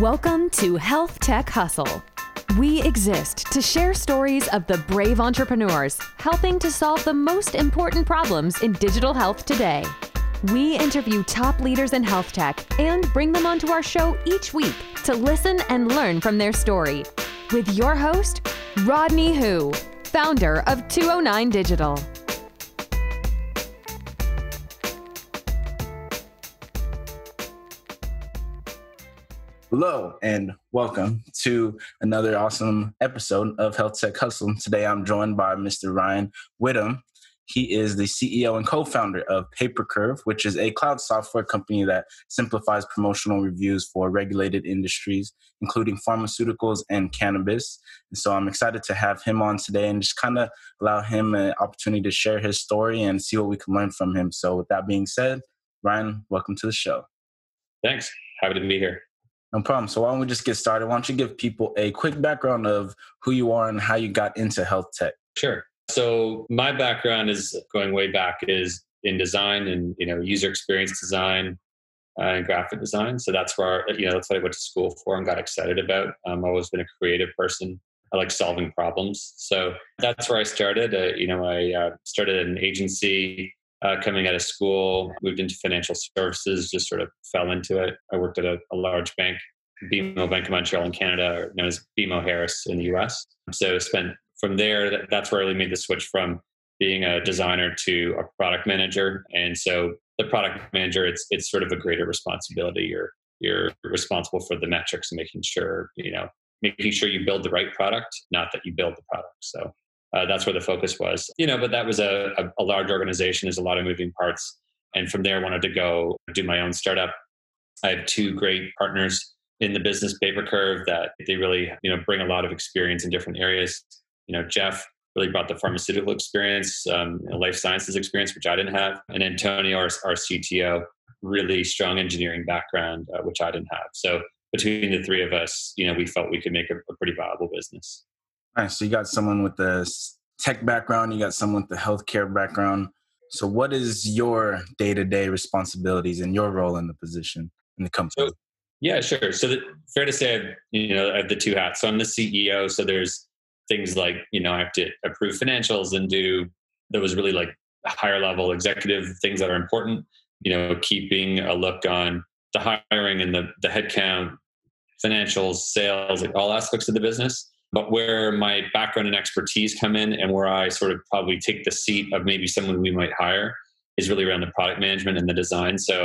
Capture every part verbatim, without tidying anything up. Welcome to Health Tech Hustle. We exist to share stories of the brave entrepreneurs helping to solve the most important problems in digital health today. We interview top leaders in health tech and bring them onto our show each week to listen and learn from their story. With your host, Rodney Hu, founder of two oh nine Digital. Hello and welcome to another awesome episode of Health Tech Hustle. Today I'm joined by Mister Ryan Whitham. He is the C E O and co-founder of Papercurve, which is a cloud software company that simplifies promotional reviews for regulated industries, including pharmaceuticals and cannabis. And so I'm excited to have him on today and just kind of allow him an opportunity to share his story and see what we can learn from him. So with that being said, Ryan, welcome to the show. Thanks. Happy to be here. No problem. So why don't we just get started? Why don't you give people a quick background of who you are and how you got into health tech? Sure. So my background is going way back is in design and, you know, user experience design uh, and graphic design. So that's where, you know, that's what I went to school for and got excited about. Um, I've always been a creative person. I like solving problems. So that's where I started. Uh, you know, I uh, started an agency Uh, coming out of school, moved into financial services, just sort of fell into it. I worked at a, a large bank, B M O Bank of Montreal in Canada, or known as B M O Harris in the U S. So spent from there, that, that's where I really made the switch from being a designer to a product manager. And so the product manager, it's it's sort of a greater responsibility. You're you're responsible for the metrics and making sure, you know, making sure you build the right product, not that you build the product. So Uh, that's where the focus was, you know, but that was a, a, a large organization. There's a lot of moving parts. And from there, I wanted to go do my own startup. I have two great partners in the business, Papercurve, that they really, you know, bring a lot of experience in different areas. You know, Jeff really brought the pharmaceutical experience, um, life sciences experience, which I didn't have. And Antonio, our, our C T O, really strong engineering background, uh, which I didn't have. So between the three of us, you know, we felt we could make a, a pretty viable business. All right, so you got someone with the tech background, you got someone with the healthcare background. So what is your day-to-day responsibilities and your role in the position in the company? So, yeah, sure. So the, fair to say, I've, you know, I have the two hats. So I'm the C E O. So there's things like, you know, I have to approve financials and do those really like higher level executive things that are important, you know, keeping a look on the hiring and the, the headcount, financials, sales, like all aspects of the business. But where my background and expertise come in and where I sort of probably take the seat of maybe someone we might hire is really around the product management and the design. So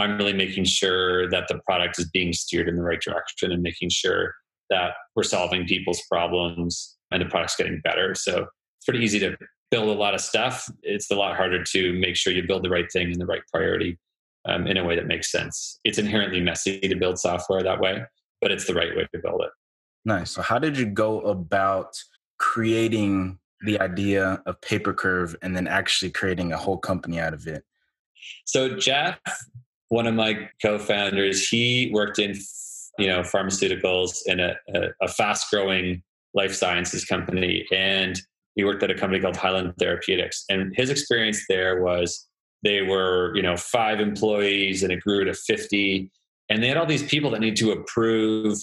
I'm really making sure that the product is being steered in the right direction and making sure that we're solving people's problems and the product's getting better. So it's pretty easy to build a lot of stuff. It's a lot harder to make sure you build the right thing and the right priority um, in a way that makes sense. It's inherently messy to build software that way, but it's the right way to build it. Nice. So how did you go about creating the idea of Papercurve and then actually creating a whole company out of it? So Jeff, one of my co-founders, he worked in, you know, pharmaceuticals in a, a, a fast-growing life sciences company. And he worked at a company called Highland Therapeutics. And his experience there was they were, you know, five employees and it grew to fifty. And they had all these people that need to approve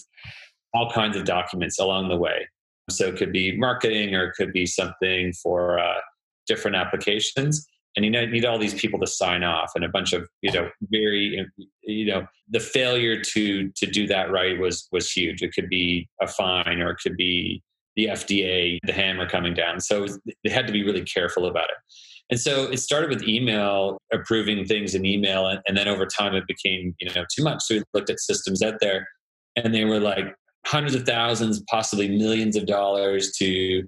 all kinds of documents along the way. So it could be marketing or it could be something for uh, different applications. And you know, you need all these people to sign off and a bunch of, you know, very, you know, the failure to to do that right was was huge. It could be a fine or it could be the F D A, the hammer coming down. So it was, they had to be really careful about it. And so it started with email, approving things in email. And, and then over time it became, you know, too much. So we looked at systems out there and they were like, hundreds of thousands, possibly millions of dollars to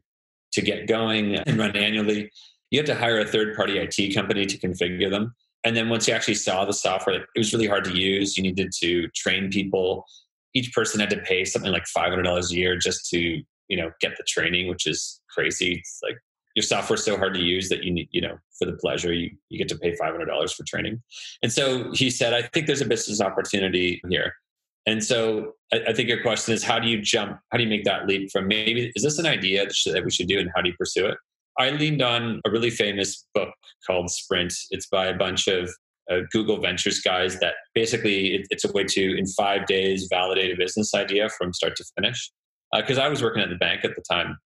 to get going and run annually. You have to hire a third-party I T company to configure them. And then once you actually saw the software, it was really hard to use. You needed to train people. Each person had to pay something like five hundred dollars a year just to, you know, get the training, which is crazy. It's like your software's so hard to use that you need, you know, for the pleasure, you, you get to pay five hundred dollars for training. And so he said, I think there's a business opportunity here. And so I think your question is, how do you jump? How do you make that leap from maybe, is this an idea that we should do and how do you pursue it? I leaned on a really famous book called Sprint. It's by a bunch of uh, Google Ventures guys that basically it, it's a way to, in five days, validate a business idea from start to finish. Because uh, I was working at the bank at the time,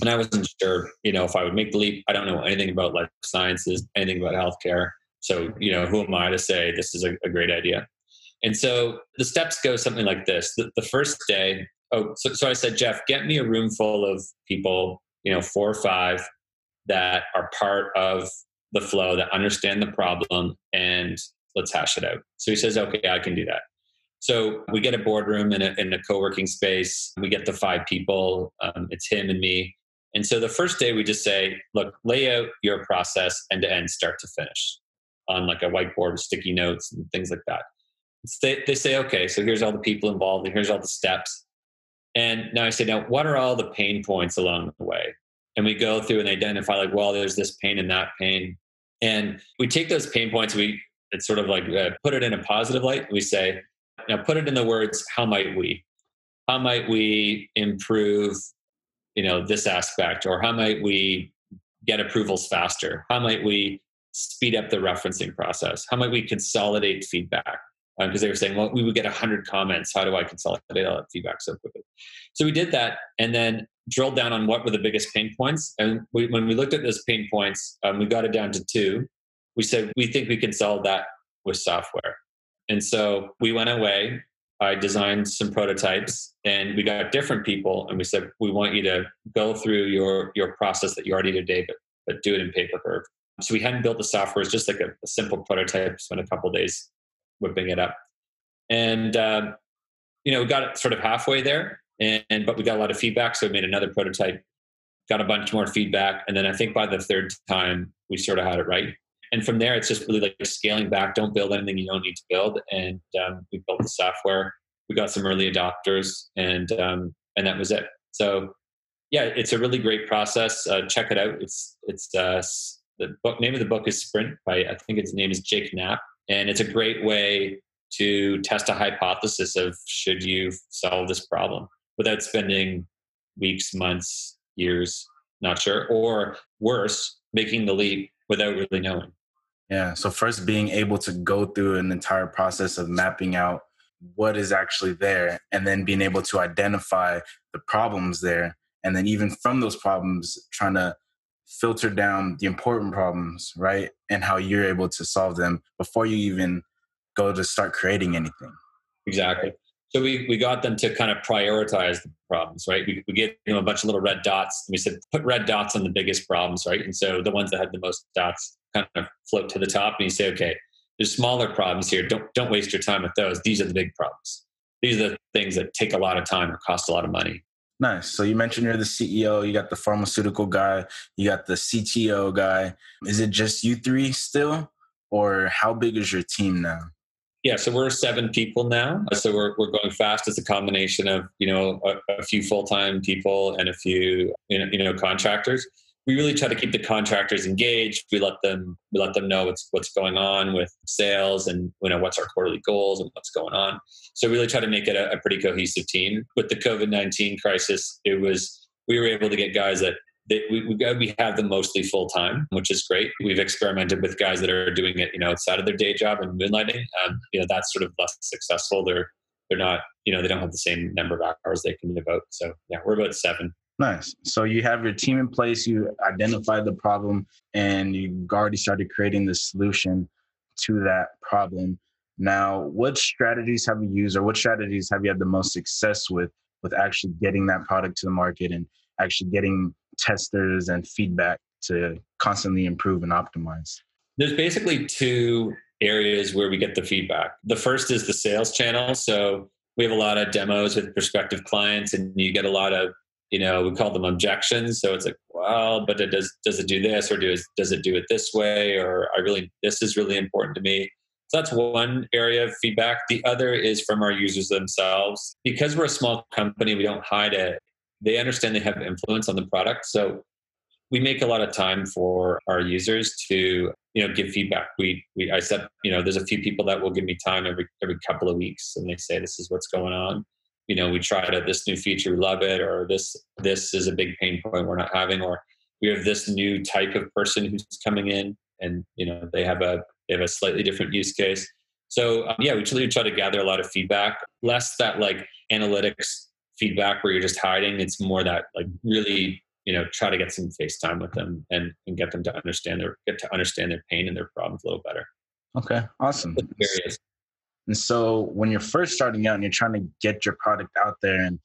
and I wasn't sure, you know, if I would make the leap. I don't know anything about life sciences, anything about healthcare. So, you know, who am I to say this is a, a great idea? And so the steps go something like this. The, the first day, oh, so, so I said, Jeff, get me a room full of people, you know, four or five that are part of the flow, that understand the problem, and let's hash it out. So he says, okay, I can do that. So we get a boardroom in a, in a co-working space. We get the five people. Um, it's him and me. And so the first day we just say, look, lay out your process end to end, start to finish, on like a whiteboard with sticky notes and things like that. They, they say, okay, so here's all the people involved and here's all the steps. And now I say, now what are all the pain points along the way? And we go through and identify like, well, there's this pain and that pain. And we take those pain points, we it's sort of like uh, put it in a positive light. We say, now put it in the words, how might we? How might we improve, you know, this aspect? Or how might we get approvals faster? How might we speed up the referencing process? How might we consolidate feedback? Because um, they were saying, well, we would get one hundred comments. How do I consolidate all that feedback so quickly? So we did that and then drilled down on what were the biggest pain points. And we, when we looked at those pain points, um, we got it down to two. We said, we think we can solve that with software. And so we went away. I designed some prototypes and we got different people. And we said, we want you to go through your, your process that you already did today, but, but do it in Papercurve. So we hadn't built the software. It's just like a, a simple prototype. Spent a couple of days whipping it up. And, uh, you know, we got it sort of halfway there, and, and but we got a lot of feedback. So we made another prototype, got a bunch more feedback. And then I think by the third time, we sort of had it right. And from there, it's just really like scaling back. Don't build anything you don't need to build. And um, we built the software. We got some early adopters, and um, and that was it. So yeah, it's a really great process. Uh, check it out. It's it's uh, the book name of the book is Sprint by, I think its name is Jake Knapp. And it's a great way to test a hypothesis of should you solve this problem without spending weeks, months, years, not sure, or worse, making the leap without really knowing. Yeah. So first being able to go through an entire process of mapping out what is actually there, and then being able to identify the problems there. And then even from those problems, trying to filter down the important problems, right? And how you're able to solve them before you even go to start creating anything. Exactly. Right? So we, we got them to kind of prioritize the problems, right? We, we gave them a bunch of little red dots. And we said, put red dots on the biggest problems, right? And so the ones that had the most dots kind of float to the top. And you say, okay, there's smaller problems here. Don't, don't waste your time with those. These are the big problems. These are the things that take a lot of time or cost a lot of money. Nice. So you mentioned you're the C E O, you got the pharmaceutical guy, you got the C T O guy. Is it just you three still? Or how big is your team now? Yeah, so we're seven people now. So we're we're going fast. It's a combination of, you know, a, a few full-time people and a few, you know, you know, contractors. We really try to keep the contractors engaged. We let them we let them know what's what's going on with sales and, you know, what's our quarterly goals and what's going on. So we really try to make it a, a pretty cohesive team. With the COVID nineteen crisis, it was we were able to get guys that they, we we, we have them mostly full time, which is great. We've experimented with guys that are doing it, you know, outside of their day job and moonlighting. Um, you know, that's sort of less successful. They're they're not, you know, they don't have the same number of hours they can devote. So yeah, we're about seven. Nice. So you have your team in place, you identified the problem, and you've already started creating the solution to that problem. Now, what strategies have you used, or what strategies have you had the most success with, with actually getting that product to the market and actually getting testers and feedback to constantly improve and optimize? There's basically two areas where we get the feedback. The first is the sales channel. So we have a lot of demos with prospective clients, and you get a lot of, you know, we call them objections. So it's like, well, but it does does it do this, or does does it do it this way, or I really this is really important to me. So that's one area of feedback. The other is from our users themselves. Because we're a small company, we don't hide it. They understand they have influence on the product. So we make a lot of time for our users to, you know, give feedback. We we I said, you know, there's a few people that will give me time every every couple of weeks, and they say, this is what's going on. You know, we tried out this new feature, we love it, or this this is a big pain point we're not having, or we have this new type of person who's coming in, and, you know, they have a They have a slightly different use case. So um, yeah, we really try to gather a lot of feedback, less that like analytics feedback where you're just hiding. It's more that like really, you know, try to get some face time with them and, and get them to understand their, get to understand their pain and their problems a little better. Okay. Awesome. And so when you're first starting out and you're trying to get your product out there and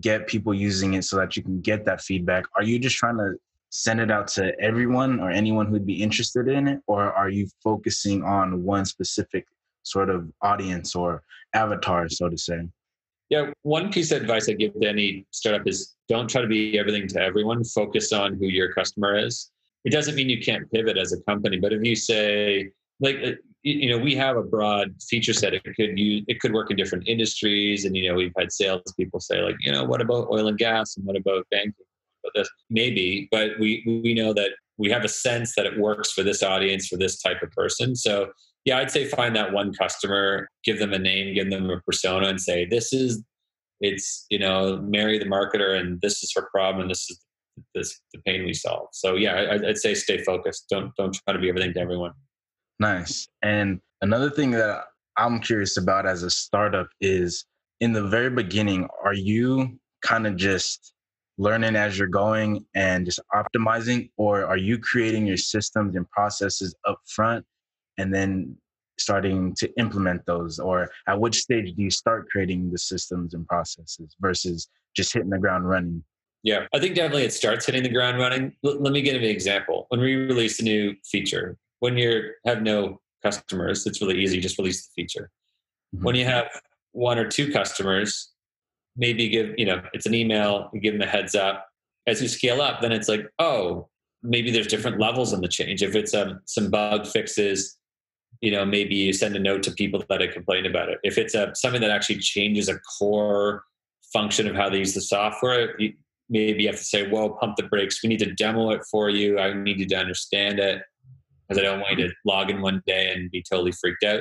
get people using it so that you can get that feedback, are you just trying to send it out to everyone or anyone who'd be interested in it? Or are you focusing on one specific sort of audience or avatar, so to say? Yeah. One piece of advice I give to any startup is don't try to be everything to everyone. Focus on who your customer is. It doesn't mean you can't pivot as a company, but if you say like, you know, we have a broad feature set. It could use, it could work in different industries. And, you know, we've had sales people say like, you know, what about oil and gas? And what about banking? What about this? Maybe, but we, we know that we have a sense that it works for this audience, for this type of person. So yeah, I'd say find that one customer, give them a name, give them a persona and say, this is, it's, you know, Mary the marketer and this is her problem. And this is this, the pain we solve. So yeah, I'd, I'd say stay focused. Don't, don't try to be everything to everyone. Nice. And another thing that I'm curious about as a startup is in the very beginning, are you kind of just learning as you're going and just optimizing, or are you creating your systems and processes up front and then starting to implement those? Or at which stage do you start creating the systems and processes versus just hitting the ground running? Yeah, I think definitely it starts hitting the ground running. L- let me give you an example. When we release a new feature, when you have no customers, it's really easy. Just release the feature. Mm-hmm. When you have one or two customers, maybe give, you know, it's an email, give them a heads up. As you scale up, then it's like, oh, maybe there's different levels in the change. If it's um, some bug fixes, you know, maybe you send a note to people that have complained about it. If it's a, something that actually changes a core function of how they use the software, you, maybe you have to say, whoa, pump the brakes. We need to demo it for you. I need you to understand it because I don't want you to log in one day and be totally freaked out.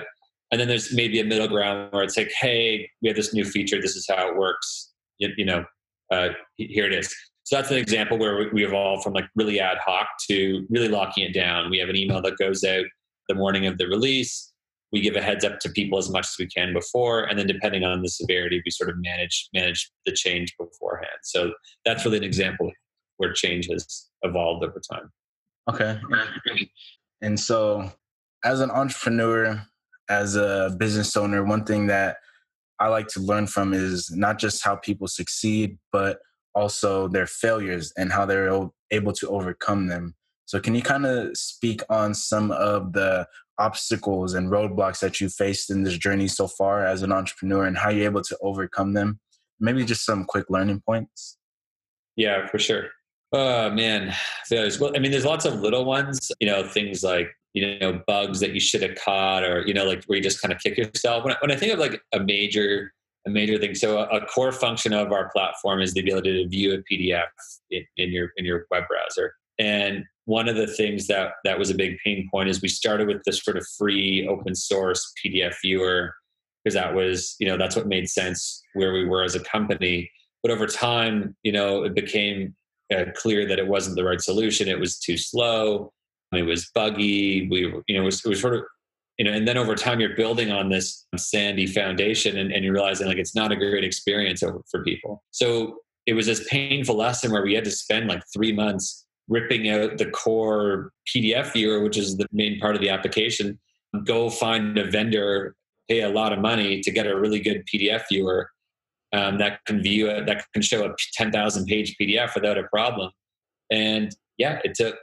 And then there's maybe a middle ground where it's like, hey, we have this new feature. This is how it works. You, you know, uh, here it is. So that's an example where we, we evolve from like really ad hoc to really locking it down. We have an email that goes out the morning of the release. We give a heads up to people as much as we can before. And then depending on the severity, we sort of manage manage the change beforehand. So that's really an example where change has evolved over time. Okay. And so as an entrepreneur, as a business owner, one thing that I like to learn from is not just how people succeed, but also their failures and how they're able to overcome them. So can you kind of speak on some of the obstacles and roadblocks that you faced in this journey so far as an entrepreneur and how you're able to overcome them? Maybe just some quick learning points. Yeah, for sure. Oh man, failures. Well, I mean, there's lots of little ones, you know, things like, you know, bugs that you should have caught or, you know, like where you just kind of kick yourself. When I, when I think of like a major, a major thing. So a, a core function of our platform is the ability to view a P D F in, in your, in your web browser. And one of the things that, that was a big pain point is we started with this sort of free open source P D F viewer because that was, you know, that's what made sense where we were as a company. But over time, you know, it became uh, clear that it wasn't the right solution. It was too slow. It was buggy. We, you know, it was, it was sort of, you know, and then over time you're building on this sandy foundation and, and you're realizing like it's not a great experience for people. So it was this painful lesson where we had to spend like three months ripping out the core P D F viewer, which is the main part of the application, go find a vendor, pay a lot of money to get a really good P D F viewer um, that can view it, that can show a ten thousand page P D F without a problem. And yeah, it took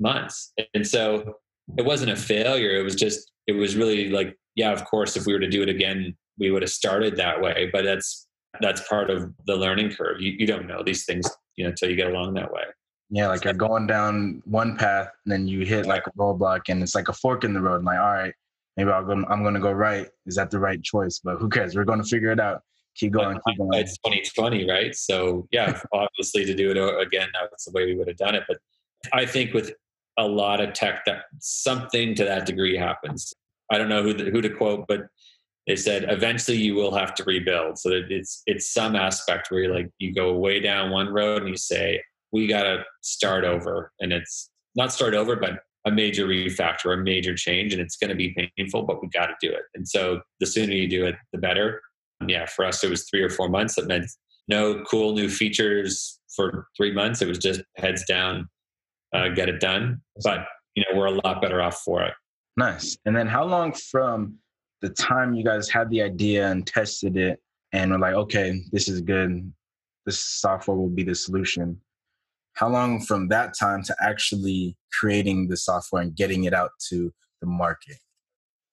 months. And so it wasn't a failure. It was just, it was really like, yeah, of course, if we were to do it again, we would have started that way. But that's, that's part of the learning curve. You, you don't know these things, you know, until you get along that way. Yeah, like you're going down one path and then you hit like a roadblock and it's like a fork in the road. I'm like, all right, maybe I'll go, I'm going to go right. Is that the right choice? But who cares? We're going to figure it out. Keep going. Keep going. It's twenty twenty, right? So yeah, obviously to do it again, that's the way we would have done it. But I think with a lot of tech, that something to that degree happens. I don't know who the, who to quote, but they said, eventually you will have to rebuild. So that it's, it's some aspect where you're like, you go way down one road and you say, we got to start over. And it's not start over, but a major refactor, a major change, and it's going to be painful, but we got to do it. And so the sooner you do it, the better. And yeah, for us, it was three or four months. It meant no cool new features for three months. It was just heads down, uh, get it done. But you know, we're a lot better off for it. Nice. And then how long from the time you guys had the idea and tested it and were like, okay, this is good, this software will be the solution, how long from that time to actually creating the software and getting it out to the market?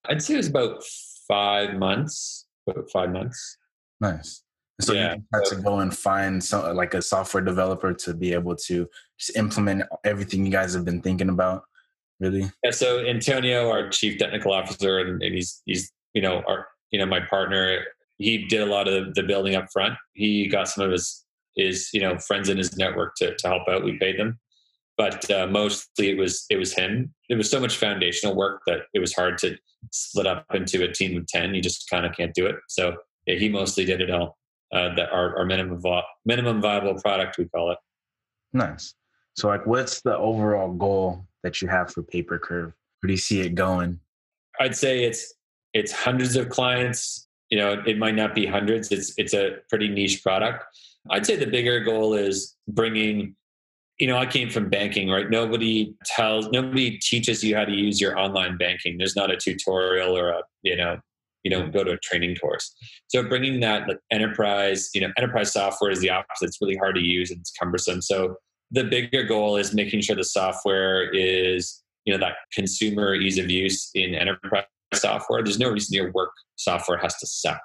I'd say it was about five months. About five months. Nice. So yeah, you had to go and find some, like a software developer to be able to just implement everything you guys have been thinking about, really? Yeah. So Antonio, our chief technical officer, and, and he's he's you know our you know my partner. He did a lot of the building up front. He got some of his. Is you know friends in his network to, to help out. We paid them, but uh, mostly it was it was him. It was so much foundational work that it was hard to split up into a team of ten. You just kind of can't do it. So yeah, he mostly did it all. Uh, that our, our minimum minimum viable product, we call it. Nice. So like, what's the overall goal that you have for Papercurve? Where do you see it going? I'd say it's it's hundreds of clients. You know, it might not be hundreds. It's it's a pretty niche product. I'd say the bigger goal is bringing, you know, I came from banking, right? Nobody tells, nobody teaches you how to use your online banking. There's not a tutorial or a, you know, you don't go to a training course. So bringing that like enterprise, you know, enterprise software is the opposite. It's really hard to use and it's cumbersome. So the bigger goal is making sure the software is, you know, that consumer ease of use in enterprise software. There's no reason your work software has to suck.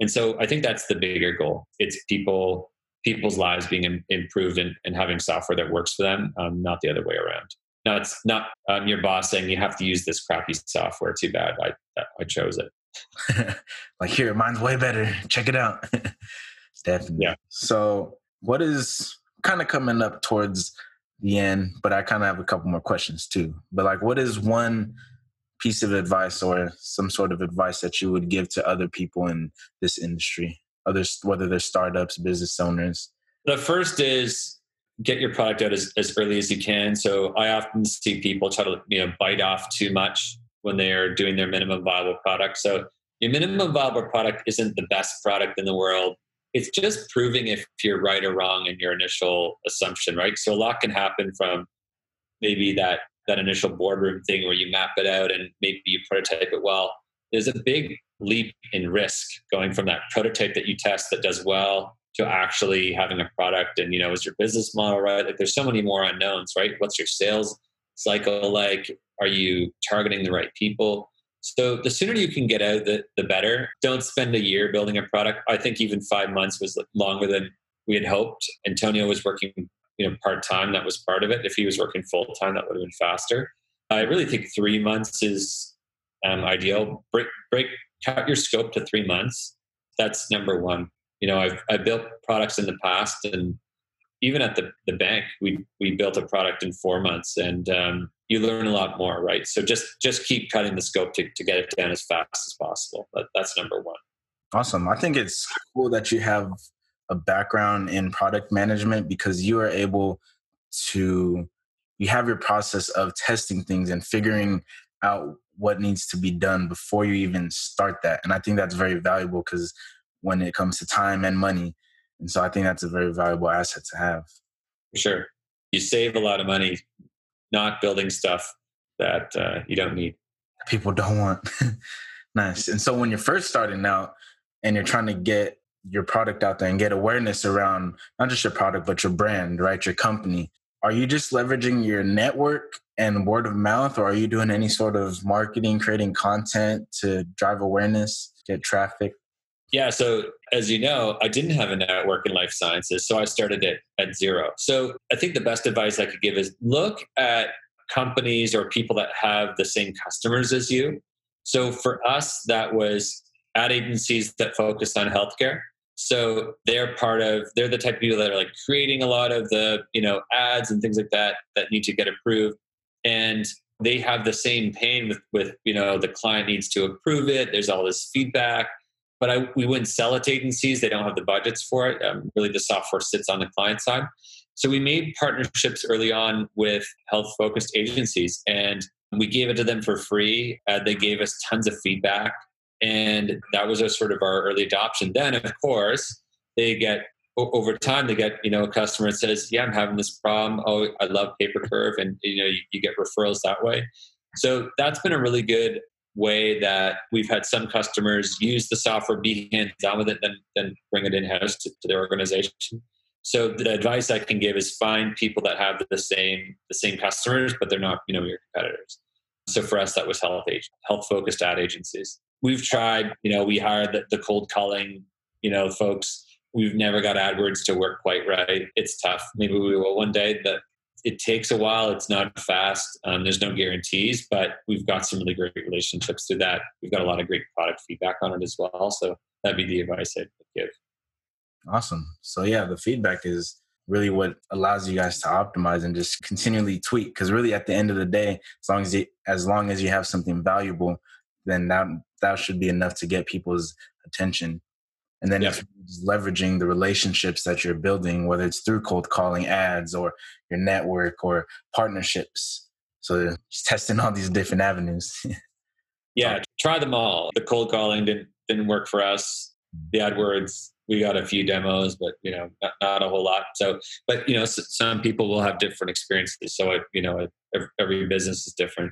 And so I think that's the bigger goal. It's people... people's lives being improved and, and having software that works for them, um, not the other way around. Now, it's not um, your boss saying, you have to use this crappy software. Too bad. I I chose it. Like, here, mine's way better. Check it out. Definitely. Yeah. So what is kind of coming up towards the end, but I kind of have a couple more questions too. But like, what is one piece of advice or some sort of advice that you would give to other people in this industry? Others, whether they're startups, business owners? The first is get your product out as, as early as you can. So I often see people try to you know bite off too much when they are doing their minimum viable product. So your minimum viable product isn't the best product in the world. It's just proving if you're right or wrong in your initial assumption, right? So a lot can happen from maybe that that initial boardroom thing where you map it out and maybe you prototype it well. There's a big leap in risk going from that prototype that you test that does well to actually having a product. And, you know, is your business model right? Like, there's so many more unknowns, right? What's your sales cycle like? Are you targeting the right people? So the sooner you can get out, the, the better. Don't spend a year building a product. I think even five months was longer than we had hoped. Antonio was working, you know, part-time. That was part of it. If he was working full-time, that would have been faster. I really think three months is um, ideal. Break, break, Cut your scope to three months. That's number one. You know, I've I built products in the past, and even at the, the bank, we we built a product in four months, and um, you learn a lot more, right? So just just keep cutting the scope to, to get it down as fast as possible. But that's number one. Awesome. I think it's cool that you have a background in product management because you are able to, you have your process of testing things and figuring out what needs to be done before you even start that. And I think that's very valuable because when it comes to time and money. And so I think that's a very valuable asset to have. For sure. You save a lot of money not building stuff that uh, you don't need. People don't want. Nice. And so when you're first starting out and you're trying to get your product out there and get awareness around not just your product, but your brand, right? Your company. Are you just leveraging your network and word of mouth, or are you doing any sort of marketing, creating content to drive awareness, get traffic? Yeah. So as you know, I didn't have a network in life sciences, so I started it at zero. So I think the best advice I could give is look at companies or people that have the same customers as you. So for us, that was ad agencies that focus on healthcare. So they're part of, they're the type of people that are like creating a lot of the, you know, ads and things like that, that need to get approved. And they have the same pain with, with, you know, the client needs to approve it. There's all this feedback, but I, we wouldn't sell it to agencies. They don't have the budgets for it. Um, really, the software sits on the client side. So we made partnerships early on with health-focused agencies, and we gave it to them for free. Uh, they gave us tons of feedback, and that was a sort of our early adoption. Then, of course, they get over time they get you know a customer that says, "Yeah, I'm having this problem. Oh, I love Papercurve," and you know you, you get referrals that way. So that's been a really good way that we've had some customers use the software, be hands-on with it, then then bring it in-house to, to their organization. So the advice I can give is find people that have the same the same customers, but they're not you know your competitors. So for us, that was health age, health-focused ad agencies. We've tried, you know, we hired the, the cold calling, you know, folks. We've never got AdWords to work quite right. It's tough. Maybe we will one day. That it takes a while. It's not fast. Um, there's no guarantees, but we've got some really great relationships through that. We've got a lot of great product feedback on it as well. So that'd be the advice I'd give. Awesome. So yeah, the feedback is really what allows you guys to optimize and just continually tweak. Because really, at the end of the day, as long as you, as long as you have something valuable, then that that should be enough to get people's attention. And then yep. It's leveraging the relationships that you're building, whether it's through cold calling, ads, or your network, or partnerships. So just testing all these different avenues. Yeah, try them all. The cold calling didn't didn't work for us. The AdWords, we got a few demos, but you know, not, not a whole lot. So, but you know, some people will have different experiences. So, you know, every business is different.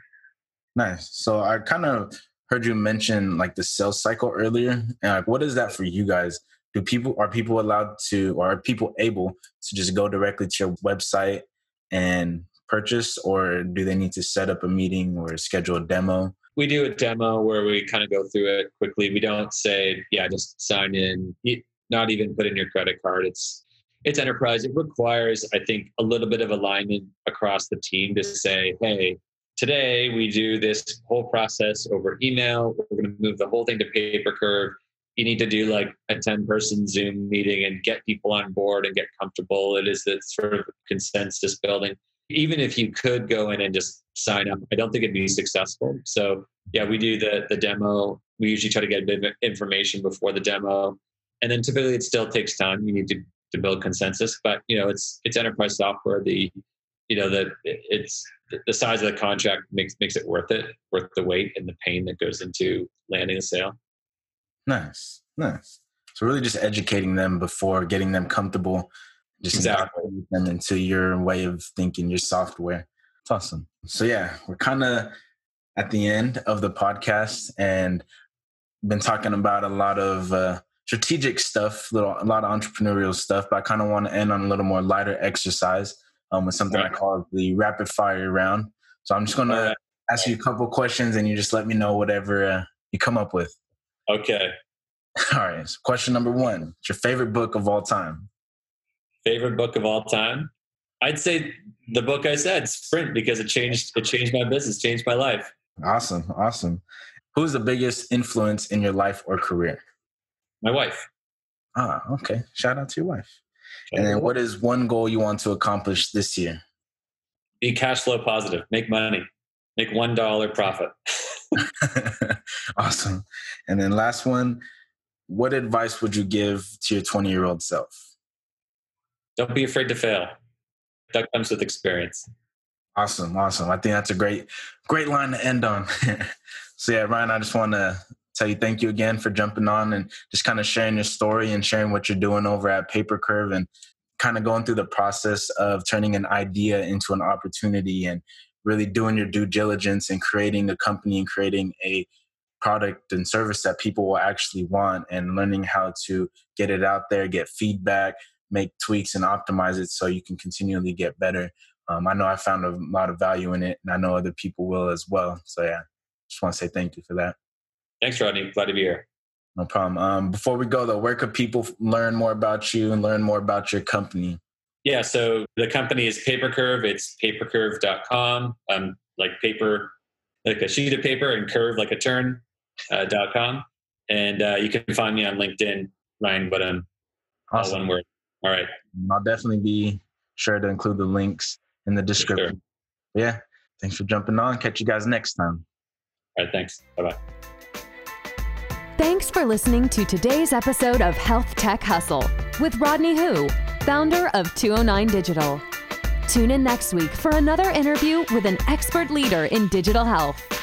Nice. So I kind of heard you mention like the sales cycle earlier. And like, what is that for you guys? Do people are people allowed to, or are people able to just go directly to your website and purchase, or do they need to set up a meeting or schedule a demo? We do a demo where we kind of go through it quickly. We don't say, yeah, just sign in, not even put in your credit card. It's it's enterprise. It requires, I think, a little bit of alignment across the team to say, hey, today, we do this whole process over email. We're going to move the whole thing to Papercurve. You need to do like a ten-person Zoom meeting and get people on board and get comfortable. It is that sort of consensus building. Even if you could go in and just sign up, I don't think it'd be successful. So yeah, we do the, the demo. We usually try to get a bit of information before the demo. And then typically it still takes time. You need to, to build consensus. But you know, it's it's enterprise software. The you know, that it's the size of the contract makes makes it worth it, worth the wait and the pain that goes into landing a sale. Nice, nice. So really just educating them before, getting them comfortable, just exactly them into your way of thinking, your software. It's awesome. So yeah, we're kind of at the end of the podcast and been talking about a lot of uh, strategic stuff, little a lot of entrepreneurial stuff, but I kind of want to end on a little more lighter exercise. Um, with something I call the rapid fire round. So I'm just going to ask you a couple questions and you just let me know whatever uh, you come up with. Okay. All right. So question number one, what's your favorite book of all time? Favorite book of all time? I'd say the book I said, Sprint, because it changed, it changed my business, changed my life. Awesome. Awesome. Who's the biggest influence in your life or career? My wife. Ah, okay. Shout out to your wife. And then what is one goal you want to accomplish this year? Be cash flow positive, make money, make one dollar profit. Awesome. And then last one, what advice would you give to your twenty-year-old self? Don't be afraid to fail. That comes with experience. Awesome. Awesome. I think that's a great, great line to end on. So yeah, Ryan, I just want to tell you thank you again for jumping on and just kind of sharing your story and sharing what you're doing over at Papercurve and kind of going through the process of turning an idea into an opportunity and really doing your due diligence and creating a company and creating a product and service that people will actually want and learning how to get it out there, get feedback, make tweaks and optimize it so you can continually get better. Um, I know I found a lot of value in it and I know other people will as well. So yeah, just want to say thank you for that. Thanks, Rodney. Glad to be here. No problem. Um, before we go, though, where could people learn more about you and learn more about your company? Yeah, so the company is Papercurve. It's papercurve dot com, um, like paper, like a sheet of paper, and curve, like a turn, uh, dot com. And uh, you can find me on LinkedIn, Ryan Whitham. Awesome. All one word. All right. I'll definitely be sure to include the links in the description. Sure. Yeah. Thanks for jumping on. Catch you guys next time. All right. Thanks. Bye-bye. Thanks for listening to today's episode of Health Tech Hustle with Rodney Hu. founder of two oh nine Digital. Tune in next week for another interview with an expert leader in digital health.